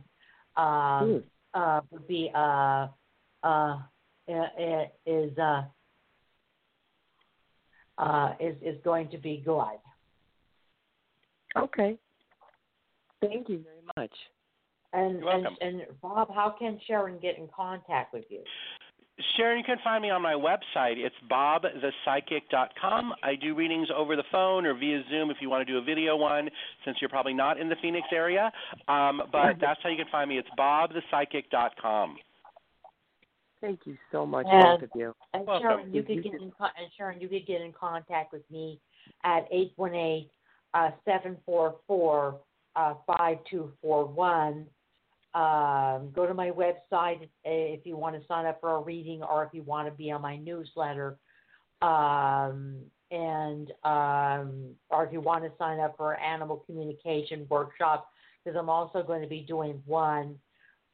um, uh, would be uh, uh, is uh, uh, is is going to be good. Okay. Thank you very much. And You're welcome. and, and Bob, how can Sharon get in contact with you? Sharon, you can find me on my website. It's Bob The Psychic dot com. I do readings over the phone or via Zoom if you want to do a video one, since you're probably not in the Phoenix area. Um, but that's how you can find me. It's Bob The Psychic dot com. Thank you so much, both of you. And Sharon, you could get in con- and Sharon, you could get in contact with me at eight one eight, seven four four, five two four one. Um, go to my website if you want to sign up for a reading or if you want to be on my newsletter, um, and um, or if you want to sign up for an animal communication workshop, because I'm also going to be doing one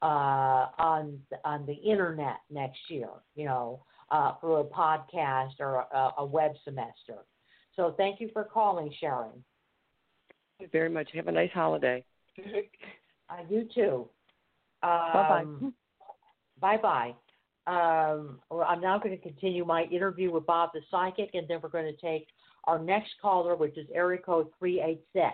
uh, on on the internet next year, you know, uh, through a podcast or a, a web semester. So thank you for calling, Sharon. Thank you very much. Have a nice holiday. uh, you too. Um, bye-bye. Bye-bye. Um, well, I'm now going to continue my interview with Bob the Psychic, and then we're going to take our next caller, which is area code three eight six.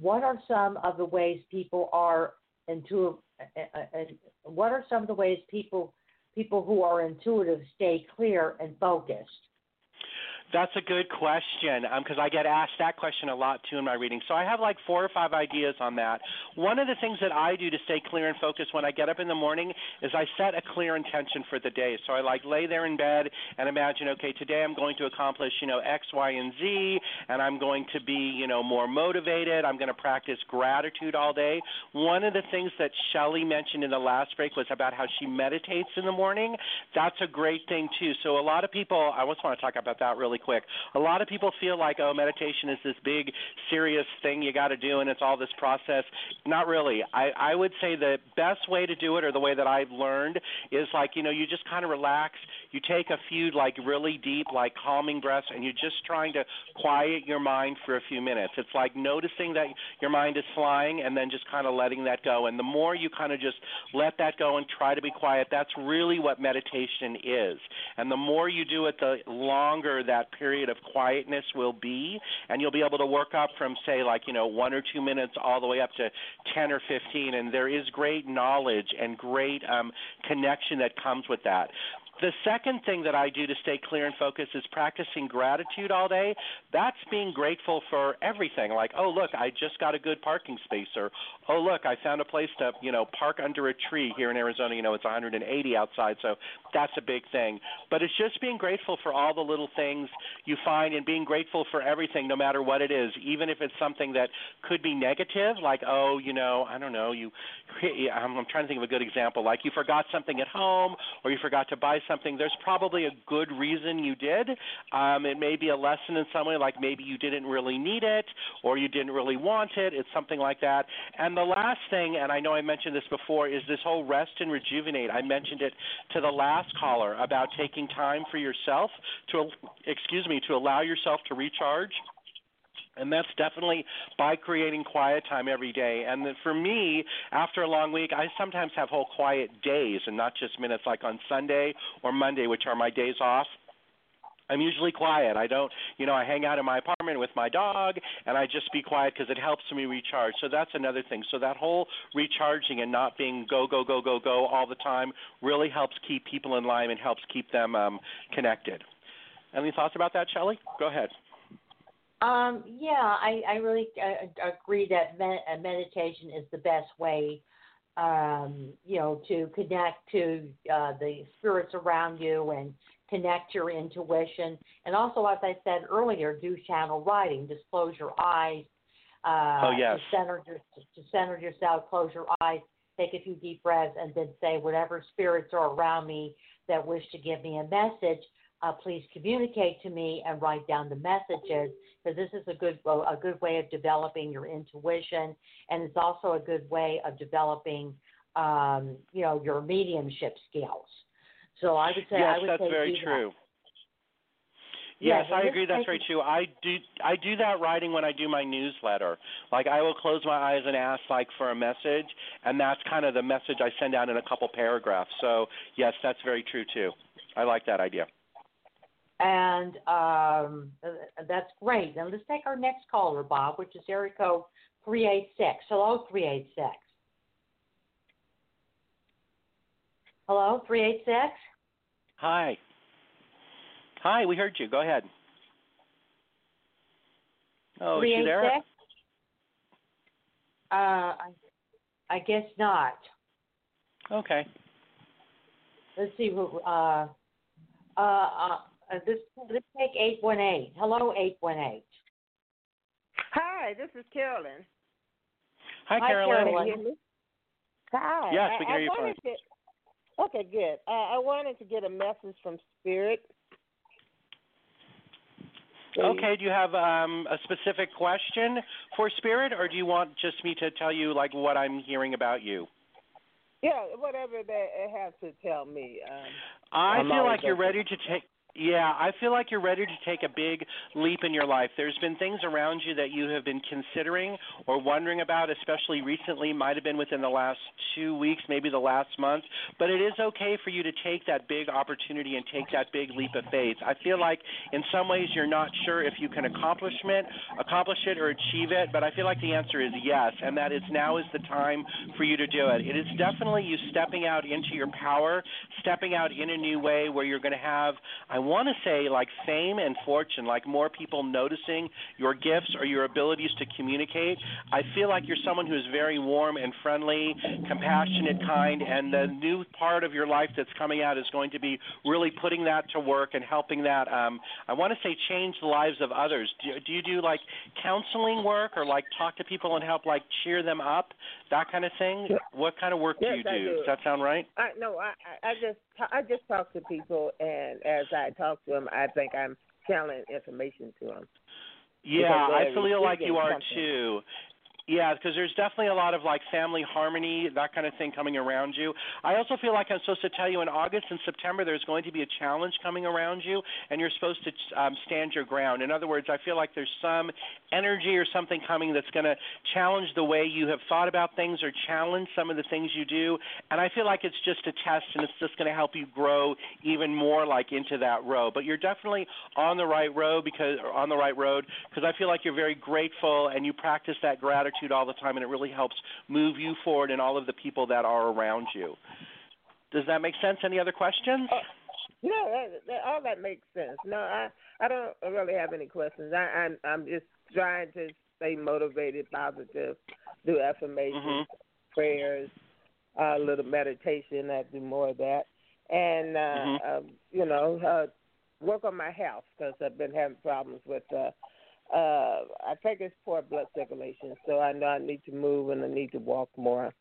What are some of the ways people are intuitive? Uh, uh, uh, what are some of the ways people people who are intuitive stay clear and focused? That's a good question, because um, I get asked that question a lot, too, in my reading. So I have like four or five ideas on that. One of the things that I do to stay clear and focused when I get up in the morning is I set a clear intention for the day. So I, like, lay there in bed and imagine, okay, today I'm going to accomplish, you know, X, Y, and Z, and I'm going to be, you know, more motivated. I'm going to practice gratitude all day. One of the things that Shelley mentioned in the last break was about how she meditates in the morning. That's a great thing, too. So a lot of people – I just want to talk about that really quick. quick. A lot of people feel like, oh, meditation is this big, serious thing you got to do, and it's all this process. Not really. I, I would say the best way to do it, or the way that I've learned, is like, you know, you just kind of relax. You take a few like really deep, like calming breaths, and you're just trying to quiet your mind for a few minutes. It's like noticing that your mind is flying and then just kind of letting that go. And the more you kind of just let that go and try to be quiet, that's really what meditation is. And the more you do it, the longer that period of quietness will be, and you'll be able to work up from, say, like, you know, one or two minutes all the way up to ten or fifteen, and there is great knowledge and great um, connection that comes with that. The second thing that I do to stay clear and focused is practicing gratitude all day. That's being grateful for everything, like, oh, look, I just got a good parking space, or, oh, look, I found a place to, you know, park under a tree here in Arizona. You know, it's one hundred eighty outside, so that's a big thing. But it's just being grateful for all the little things you find and being grateful for everything, no matter what it is, even if it's something that could be negative, like, oh, you know, I don't know, you. I'm trying to think of a good example, like you forgot something at home or you forgot to buy something, there's probably a good reason you did. Um, it may be a lesson in some way, like maybe you didn't really need it or you didn't really want it. It's something like that. And the last thing, and I know I mentioned this before, is this whole rest and rejuvenate. I mentioned it to the last caller about taking time for yourself to, excuse me, to allow yourself to recharge. And that's definitely by creating quiet time every day. And then for me, after a long week, I sometimes have whole quiet days and not just minutes, like on Sunday or Monday, which are my days off. I'm usually quiet. I don't, you know, I hang out in my apartment with my dog, and I just be quiet because it helps me recharge. So that's another thing. So that whole recharging and not being go, go, go, go, go all the time really helps keep people in line and helps keep them um, connected. Any thoughts about that, Shelley? Go ahead. Um, yeah, I, I really uh, agree that med- meditation is the best way, um, you know, to connect to uh, the spirits around you and connect your intuition. And also, as I said earlier, do channel writing. Just close your eyes. Uh, oh, yes. To center, your, to center yourself, close your eyes, take a few deep breaths, and then say, whatever spirits are around me that wish to give me a message, Uh, please communicate to me, and write down the messages, because this is a good a good way of developing your intuition, and it's also a good way of developing, um, you know, your mediumship skills. So I would say, yes, I would that's say very true. That. Yes, I agree. That's very true. I do I do that writing when I do my newsletter. Like, I will close my eyes and ask, like, for a message, and that's kind of the message I send out in a couple paragraphs. So, yes, that's very true, too. I like that idea. And um, that's great. Now, let's take our next caller, Bob, which is area code three eight six. Hello, three eight six. Hello, three eight six? Hi. Hi, we heard you. Go ahead. Oh, is she there? Uh, I, I guess not. Okay. Let's see. Uh, uh, uh, Uh, this, let's take eight one eight. Hello, eight one eight. Hi, this is Carolyn. Hi, Hi Carolyn. Carolyn. Can you hear me? Hi. Yes, we can I, hear I you fine. Okay, good. Uh, I wanted to get a message from Spirit. Please. Okay, do you have um, a specific question for Spirit, or do you want just me to tell you, like, what I'm hearing about you? Yeah, whatever they have to tell me. Um, I I'm feel like you're ready to take... Yeah, I feel like you're ready to take a big leap in your life. There's been things around you that you have been considering or wondering about, especially recently, might have been within the last two weeks, maybe the last month. But it is okay for you to take that big opportunity and take that big leap of faith. I feel like in some ways you're not sure if you can accomplish it, accomplish it or achieve it, but I feel like the answer is yes, and that is now is the time for you to do it. It is definitely you stepping out into your power, stepping out in a new way where you're going to have – I I want to say, like, fame and fortune, like more people noticing your gifts or your abilities to communicate. I feel like you're someone who is very warm and friendly, compassionate, kind, and the new part of your life that's coming out is going to be really putting that to work and helping that, um, I want to say, change the lives of others. Do, do you do, like, counseling work or, like, talk to people and help, like, cheer them up, that kind of thing? Yes. What kind of work do yes, you do? do? Does that sound right? I, no, I, I just I just talk to people, and as I talk to them, I think I'm channeling information to them. Yeah, I feel like you are too. Yeah, because there's definitely a lot of, like, family harmony, that kind of thing coming around you. I also feel like I'm supposed to tell you in August and September there's going to be a challenge coming around you, and you're supposed to um, stand your ground. In other words, I feel like there's some energy or something coming that's going to challenge the way you have thought about things or challenge some of the things you do, and I feel like it's just a test, and it's just going to help you grow even more, like, into that road. But you're definitely on the right road because on the right road because I feel like you're very grateful, and you practice that gratitude all the time, and it really helps move you forward and all of the people that are around you. Does that make sense? Any other questions? Uh, no, that, that, all that makes sense. No, I, I don't really have any questions. I, I'm, I'm just trying to stay motivated, positive, do affirmations, mm-hmm. prayers, a uh, little meditation. I do more of that. And, uh, mm-hmm. uh, you know, uh, work on my health because I've been having problems with uh Uh, I think it's poor blood circulation, so I know I need to move and I need to walk more.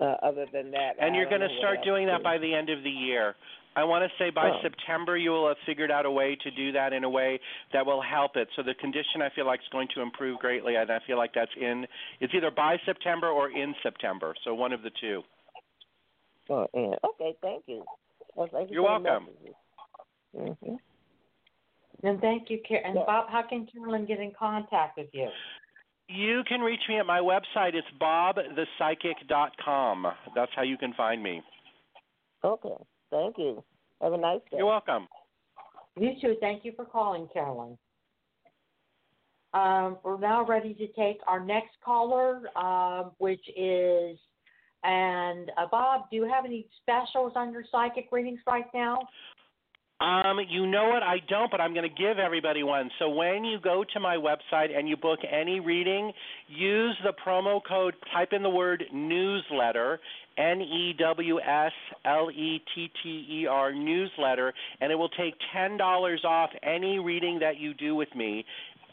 Uh, other than that, and I you're going to start doing that by the end of the year. I want to say by oh. September you will have figured out a way to do that in a way that will help it. So the condition I feel like is going to improve greatly, and I feel like that's in. It's either by September or in September, so one of the two. Oh, yeah. Okay, thank you. Well, thank you you're welcome. Mm-hmm. And thank you, Carolyn. And, Bob, how can Carolyn get in contact with you? You can reach me at my website. It's bob the psychic dot com. That's how you can find me. Okay. Thank you. Have a nice day. You're welcome. You too. Thank you for calling, Carolyn. Um, we're now ready to take our next caller, uh, which is – and, uh, Bob, do you have any specials on your psychic readings right now? Um, you know what? I don't, but I'm going to give everybody one. So when you go to my website and you book any reading, use the promo code, type in the word newsletter, N E W S L E T T E R, newsletter, and it will take ten dollars off any reading that you do with me.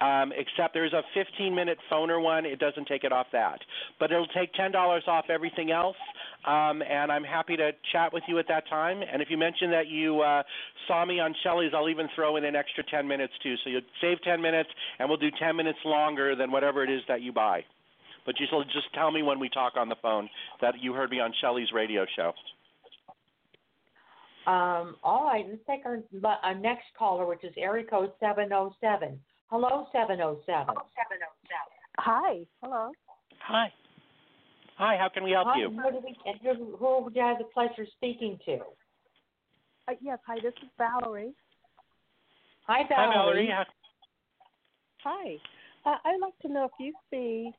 Um, except there's a fifteen-minute phoner one. It doesn't take it off that. But it'll take ten dollars off everything else, um, and I'm happy to chat with you at that time. And if you mention that you uh, saw me on Shelley's, I'll even throw in an extra ten minutes too. So you'll save ten minutes, and we'll do ten minutes longer than whatever it is that you buy. But you'll just tell me when we talk on the phone that you heard me on Shelley's radio show. Um, all right. Let's take our, our next caller, which is area code seven oh seven. Hello, seven oh seven. Hi. Hello. Hi. Hi. How can we help hi, you? Who do, we, who, who do you have the pleasure of speaking to? Uh, yes. Hi. This is Valerie. Hi, Valerie. Hi, Valerie. Hi. Uh, I'd like to know if you see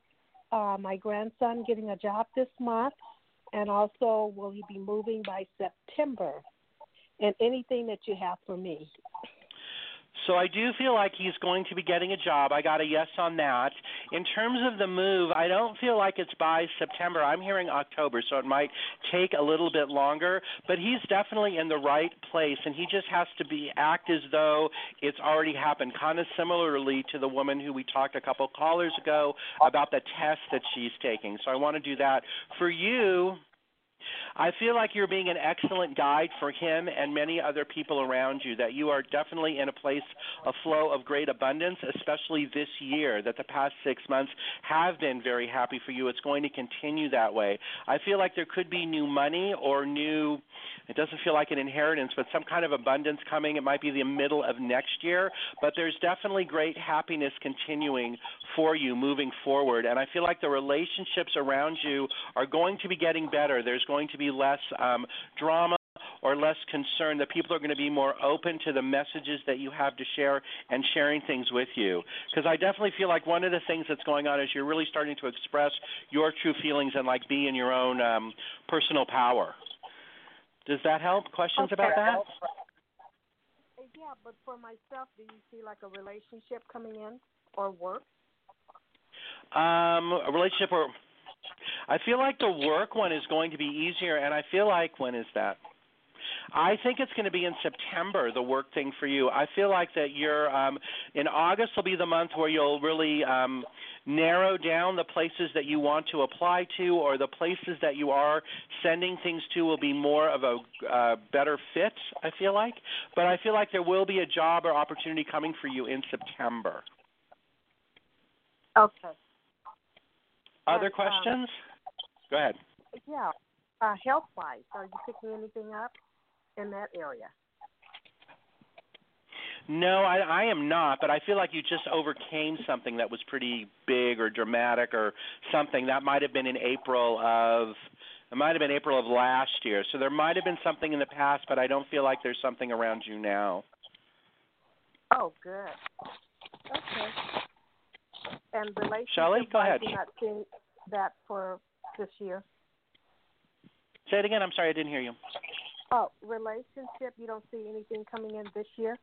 uh, my grandson getting a job this month, and also will he be moving by September? And anything that you have for me. So I do feel like he's going to be getting a job. I got a yes on that. In terms of the move, I don't feel like it's by September. I'm hearing October, so it might take a little bit longer. But he's definitely in the right place, and he just has to be act as though it's already happened, kind of similarly to the woman who we talked a couple callers ago about the test that she's taking. So I want to do that. For you, I feel like you're being an excellent guide for him and many other people around you, that you are definitely in a place, a flow of great abundance, especially this year, that the past six months have been very happy for you. It's going to continue that way. I feel like there could be new money or new, it doesn't feel like an inheritance, but some kind of abundance coming. It might be the middle of next year, but there's definitely great happiness continuing for you moving forward. And I feel like the relationships around you are going to be getting better. There's going to be less um, drama or less concern, that people are going to be more open to the messages that you have to share and sharing things with you. Because I definitely feel like one of the things that's going on is you're really starting to express your true feelings and, like, be in your own um, personal power. Does that help? Questions okay. about that? Yeah, but for myself, do you see, like, a relationship coming in or work? Um, a relationship or... I feel like the work one is going to be easier, and I feel like, when is that? I think it's going to be in September, the work thing for you. I feel like that you're um, in August will be the month where you'll really um, narrow down the places that you want to apply to, or the places that you are sending things to will be more of a uh, better fit, I feel like. But I feel like there will be a job or opportunity coming for you in September. Okay. Other and, questions? Um, Go ahead. Yeah, uh, health-wise, are you picking anything up in that area? No, I, I am not, but I feel like you just overcame something that was pretty big or dramatic or something. That might have been in April of it might have been April of last year. So there might have been something in the past, but I don't feel like there's something around you now. Oh, good. Okay. And relationships, Shelley, go ahead. You're not seeing that for this year. Say it again. I'm sorry, I didn't hear you. Oh, relationship, you don't see anything coming in this year?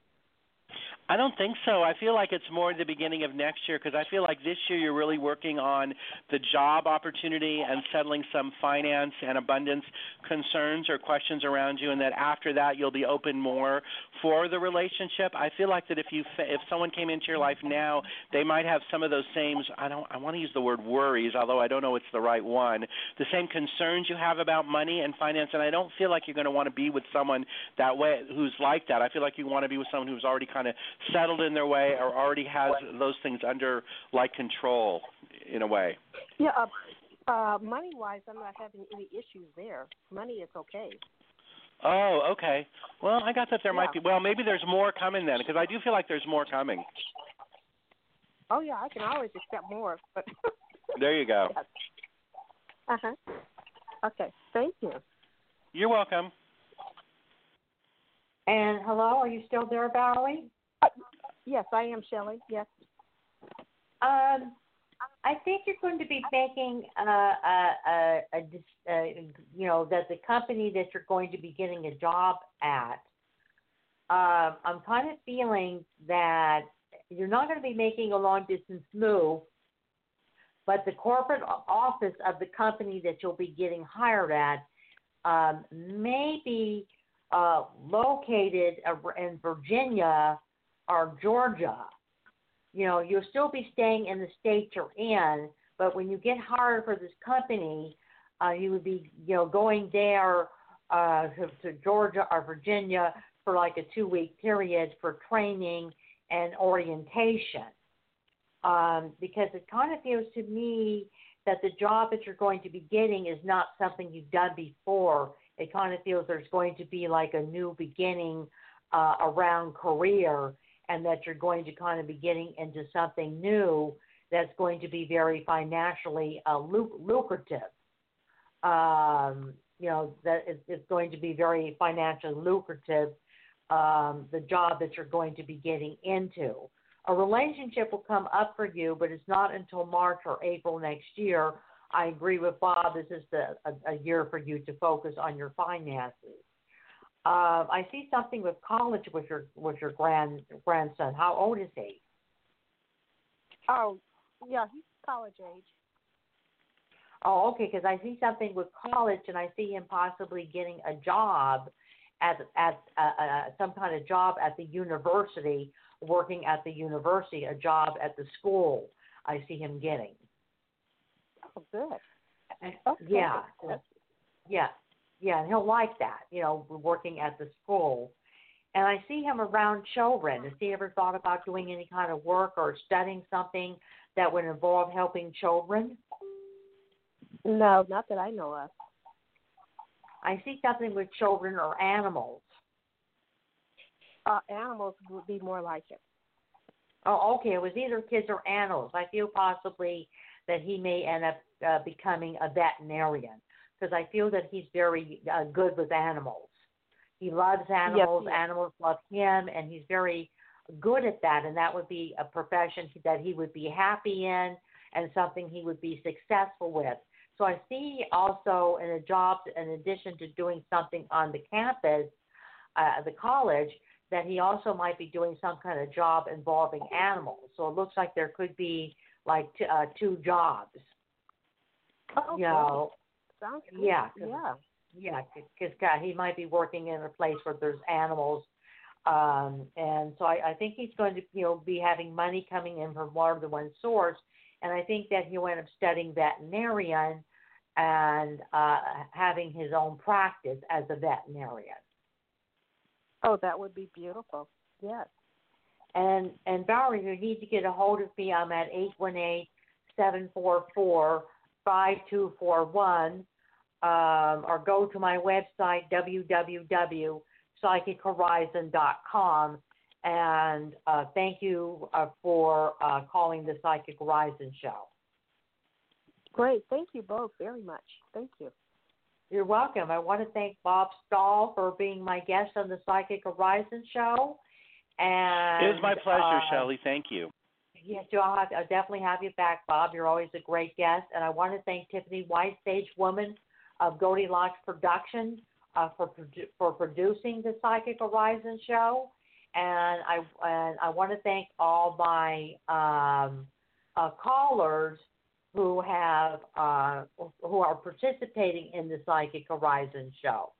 I don't think so. I feel like it's more the beginning of next year because I feel like this year you're really working on the job opportunity and settling some finance and abundance concerns or questions around you, and that after that you'll be open more for the relationship. I feel like that if you if someone came into your life now, they might have some of those same I don't I want to use the word worries, although I don't know it's the right one. The same concerns you have about money and finance, and I don't feel like you're going to want to be with someone that way who's like that. I feel like you want to be with someone who's already kind of settled in their way or already has those things under, like, control in a way. Yeah, uh, uh, money-wise, I'm not having any issues there. Money is okay. Oh, okay. Well, I got that there yeah. might be. Well, maybe there's more coming then because I do feel like there's more coming. Oh, yeah, I can always accept more. But there you go. Yes. Uh-huh. Okay, thank you. You're welcome. And hello, are you still there, Valerie? Uh, yes, I am, Shelley. Yes. Um, I think you're going to be making uh, a, a, a, a, you know, that the company that you're going to be getting a job at. Uh, I'm kind of feeling that you're not going to be making a long distance move, but the corporate office of the company that you'll be getting hired at um, may be Uh, located in Virginia or Georgia. You know, you'll still be staying in the state you're in, but when you get hired for this company, uh, you would be, you know, going there uh, to, to Georgia or Virginia for like a two-week period for training and orientation. Um, because it kind of feels to me that the job that you're going to be getting is not something you've done before. It kind of feels there's going to be like a new beginning uh, around career, and that you're going to kind of be getting into something new that's going to be very financially uh, lucrative. Um, you know, that it's going to be very financially lucrative, um, the job that you're going to be getting into. A relationship will come up for you, but it's not until March or April next year. I agree with Bob. This is the, a, a year for you to focus on your finances. Uh, I see something with college with your with your grand grandson. How old is he? Oh, yeah, he's college age. Oh, okay. Because I see something with college, and I see him possibly getting a job at at uh, uh, some kind of job at the university, working at the university, a job at the school. I see him getting. Oh, good. Okay. Yeah. Yeah. Yeah. And he'll like that, you know, working at the school. And I see him around children. Has he ever thought about doing any kind of work or studying something that would involve helping children? No, not that I know of. I see something with children or animals. Uh, animals would be more like it. Oh, okay. It was either kids or animals. I feel possibly that he may end up uh, becoming a veterinarian, because I feel that he's very uh, good with animals. He loves animals, yes, he animals love him, and he's very good at that, and that would be a profession that he would be happy in and something he would be successful with. So I see also in a job, in addition to doing something on the campus, uh, the college, that he also might be doing some kind of job involving animals. So it looks like there could be like t- uh, two jobs. Oh, you know, sounds good. Yeah, cause, yeah, yeah, because God, he might be working in a place where there's animals, um, and so I, I think he's going to, you know, be having money coming in from more than one source, and I think that he'll end up studying veterinarian and uh, having his own practice as a veterinarian. Oh, that would be beautiful. Yes. And, and Valerie, you need to get a hold of me. I'm at eight one eight, seven four four, five two four one, um, or go to my website, w w w dot psychic horizon dot com. And uh, thank you uh, for uh, calling the Psychic Horizon Show. Great. Thank you both very much. Thank you. You're welcome. I want to thank Bob Stahl for being my guest on the Psychic Horizon Show. And it was my pleasure, uh, Shelley. Thank you. Yes, I'll, have, I'll definitely have you back, Bob. You're always a great guest. And I want to thank Tiffany White, Stage Woman of Goldilocks Productions, uh, for produ- for producing the Psychic Horizon Show. And I and I want to thank all my um, uh, callers who have uh, who are participating in the Psychic Horizon Show.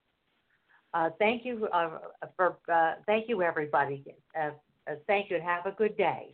Uh, thank you uh, for uh, thank you everybody. Uh, uh, thank you and have a good day.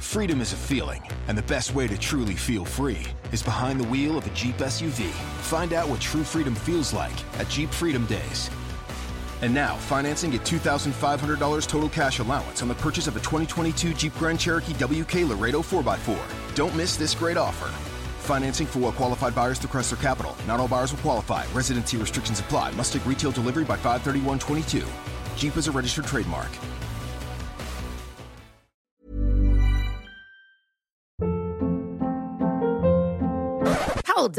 Freedom is a feeling, and the best way to truly feel free is behind the wheel of a Jeep S U V. Find out what true freedom feels like at Jeep Freedom Days. And now, financing at two thousand five hundred dollars total cash allowance on the purchase of a twenty twenty-two Jeep Grand Cherokee W K Laredo four by four. Don't miss this great offer. Financing for well-qualified buyers through Chrysler Capital. Not all buyers will qualify. Residency restrictions apply. Must take retail delivery by five thirty-one twenty-two. Jeep is a registered trademark. Hold